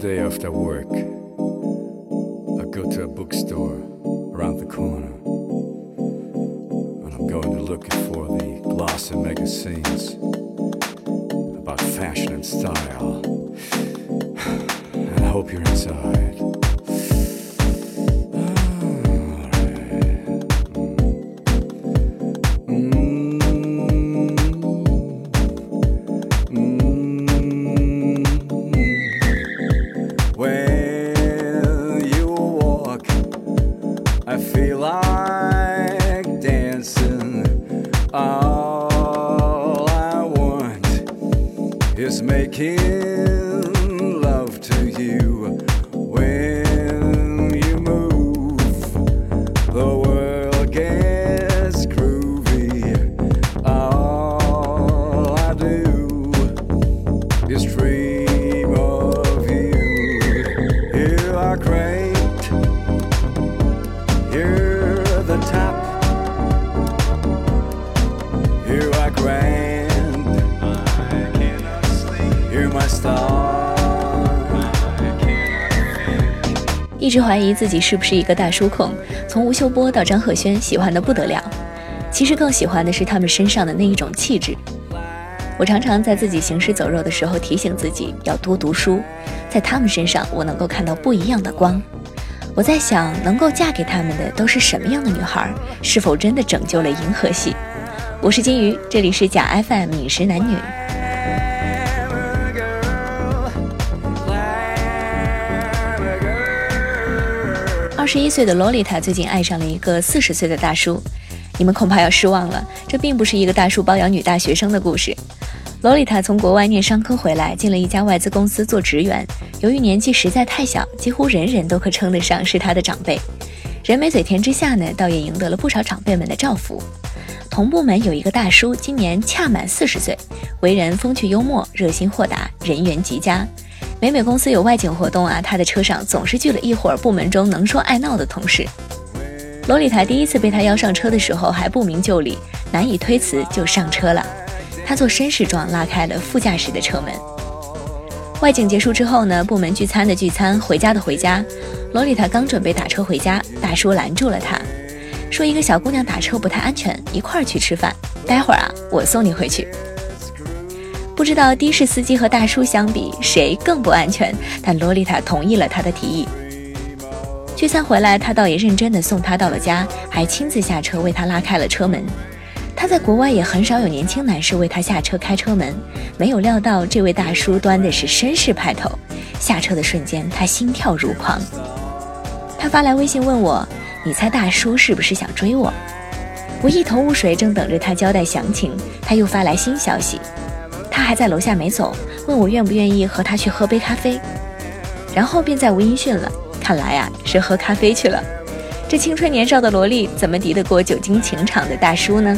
day after work, I go to a bookstore around the corner, and I'm going to look for the glossy magazines about fashion and style, and I hope you're inside.Making love to you when you move. The world gets groovy. All I do is dream of you. You are great. You're the top. You are great.一直怀疑自己是不是一个大叔控，从吴秀波到张赫宣喜欢的不得了，其实更喜欢的是他们身上的那一种气质。我常常在自己行尸走肉的时候提醒自己要多读书，在他们身上我能够看到不一样的光。我在想，能够嫁给他们的都是什么样的女孩，是否真的拯救了银河系。我是金鱼，这里是假 FM 饮食男女。21岁的洛丽塔最近爱上了一个40岁的大叔，你们恐怕要失望了，这并不是一个大叔包养女大学生的故事。洛丽塔从国外念商科回来，进了一家外资公司做职员，由于年纪实在太小，几乎人人都可称得上是她的长辈。人美嘴甜之下呢，倒也赢得了不少长辈们的照拂。同部门有一个大叔，今年恰满40岁，为人风趣幽默，热心豁达，人缘极佳。每公司有外景活动啊，他的车上总是聚了一伙部门中能说爱闹的同事。洛丽塔第一次被他邀上车的时候还不明就里，难以推辞就上车了。他做绅士状拉开了副驾驶的车门。外景结束之后呢，部门聚餐的聚餐，回家的回家。洛丽塔刚准备打车回家，大叔拦住了他，说一个小姑娘打车不太安全，一块儿去吃饭，待会儿啊，我送你回去。不知道的士司机和大叔相比谁更不安全，但洛丽塔同意了他的提议。聚餐回来，他倒也认真地送他到了家，还亲自下车为他拉开了车门。他在国外也很少有年轻男士为他下车开车门，没有料到这位大叔端的是绅士派头。下车的瞬间，他心跳如狂。他发来微信问我，你猜大叔是不是想追我？我一头雾水，正等着他交代详情，他又发来新消息。他还在楼下没走，问我愿不愿意和他去喝杯咖啡，然后便再无音讯了。看来啊，是喝咖啡去了。这青春年少的萝莉怎么敌得过久经情场的大叔呢？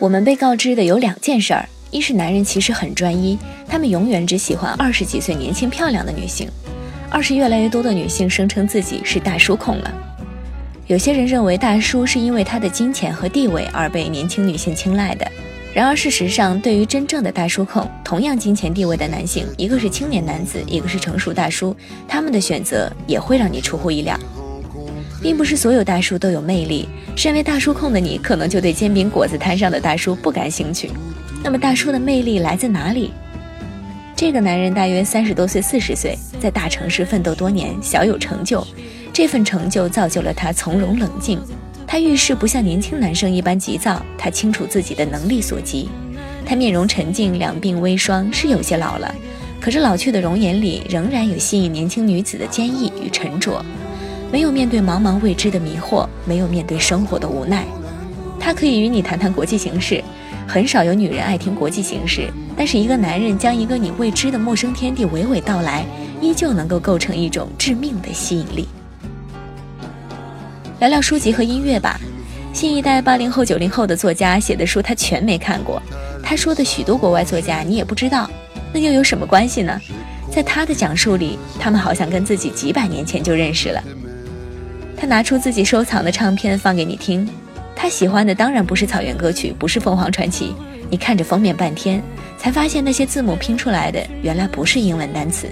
我们被告知的有2件事儿，一是男人其实很专一，他们永远只喜欢20几岁年轻漂亮的女性；二是越来越多的女性声称自己是大叔控了。有些人认为大叔是因为他的金钱和地位而被年轻女性青睐的，然而事实上，对于真正的大叔控，同样金钱地位的男性，一个是青年男子，一个是成熟大叔，他们的选择也会让你出乎意料。并不是所有大叔都有魅力，身为大叔控的你可能就对煎饼果子摊上的大叔不感兴趣。那么大叔的魅力来自哪里？这个男人大约30多岁40岁，在大城市奋斗多年，小有成就。这份成就造就了他从容冷静，他遇事不像年轻男生一般急躁，他清楚自己的能力所及。他面容沉静，两鬓微霜，是有些老了，可是老去的容颜里仍然有吸引年轻女子的坚毅与沉着。没有面对茫茫未知的迷惑，没有面对生活的无奈。他可以与你谈谈国际形势，很少有女人爱听国际形势，但是一个男人将一个你未知的陌生天地娓娓道来，依旧能够构成一种致命的吸引力。聊聊书籍和音乐吧。新一代80后、90后的作家写的书他全没看过，他说的许多国外作家你也不知道，那又有什么关系呢？在他的讲述里，他们好像跟自己几百年前就认识了。他拿出自己收藏的唱片放给你听，他喜欢的当然不是草原歌曲，不是凤凰传奇，你看着封面半天，才发现那些字母拼出来的原来不是英文单词。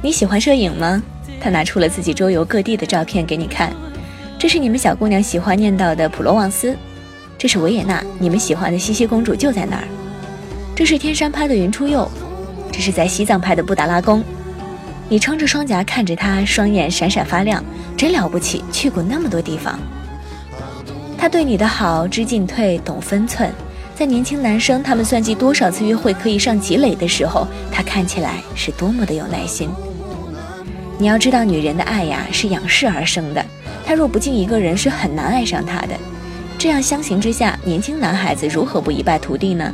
你喜欢摄影吗？他拿出了自己周游各地的照片给你看，这是你们小姑娘喜欢念叨的普罗旺斯，这是维也纳，你们喜欢的茜茜公主就在那儿，这是天山拍的云出岫，这是在西藏拍的布达拉宫。你撑着双颊看着他，双眼闪闪发亮，真了不起，去过那么多地方。他对你的好知进退，懂分寸，在年轻男生他们算计多少次约会可以上积累的时候，他看起来是多么的有耐心。你要知道，女人的爱呀是仰视而生的，她若不敬一个人是很难爱上她的。这样相形之下，年轻男孩子如何不一败涂地呢？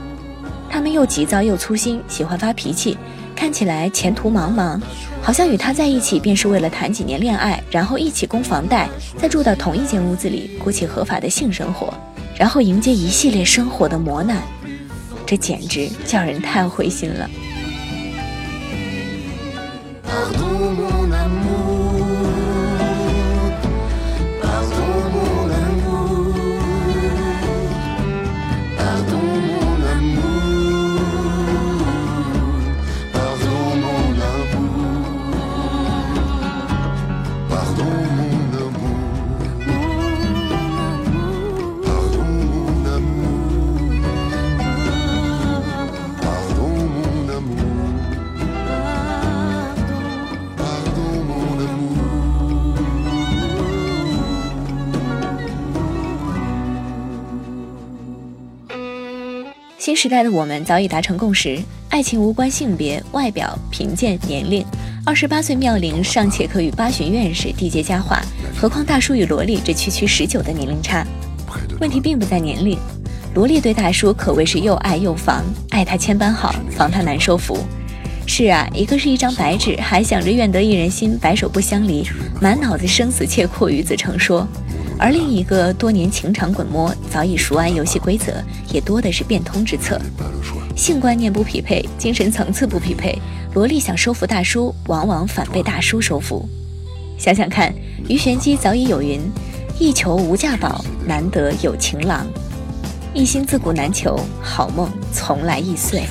他们又急躁又粗心，喜欢发脾气，看起来前途茫茫，好像与他在一起便是为了谈几年恋爱，然后一起供房贷，再住到同一间屋子里，过起合法的性生活，然后迎接一系列生活的磨难，这简直叫人太灰心了。新时代的我们早已达成共识，爱情无关性别、外表、贫贱、年龄。28岁妙龄尚且可与八旬院士缔结佳话，何况大叔与萝莉这区区19的年龄差。问题并不在年龄，萝莉对大叔可谓是又爱又防，爱他千般好，防他难收服。是啊，一个是一张白纸，还想着愿得一人心，白首不相离，满脑子生死契阔与子成说。而另一个多年情场滚摸，早已熟谙游戏规则，也多的是变通之策。性观念不匹配，精神层次不匹配，萝莉想收服大叔，往往反被大叔收服。想想看，鱼玄机早已有云：一求无价宝，难得有情郎；一心自古难求，好梦从来易碎。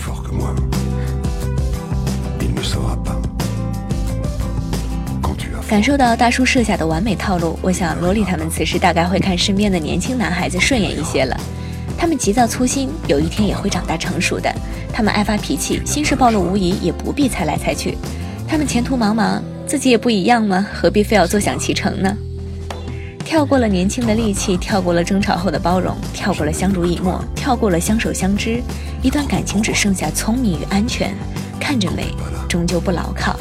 感受到大叔设下的完美套路，我想萝莉他们此时大概会看身边的年轻男孩子顺眼一些了。他们急躁粗心，有一天也会长大成熟的。他们爱发脾气，心事暴露无遗，也不必猜来猜去。他们前途茫茫，自己也不一样吗？何必非要坐享其成呢？跳过了年轻的戾气，跳过了争吵后的包容，跳过了相濡以沫，跳过了相守相知，一段感情只剩下聪明与安全。看着美，终究不牢靠。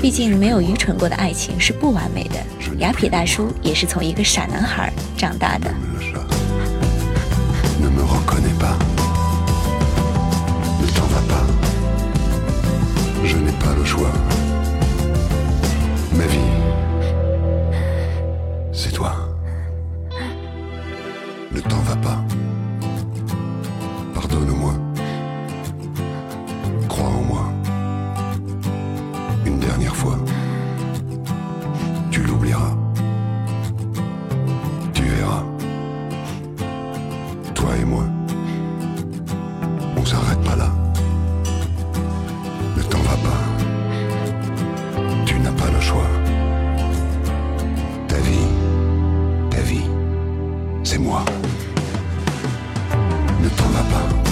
毕竟没有愚蠢过的爱情是不完美的，雅痞大叔也是从一个傻男孩长大的。C'est moi. Ne t'en va pas.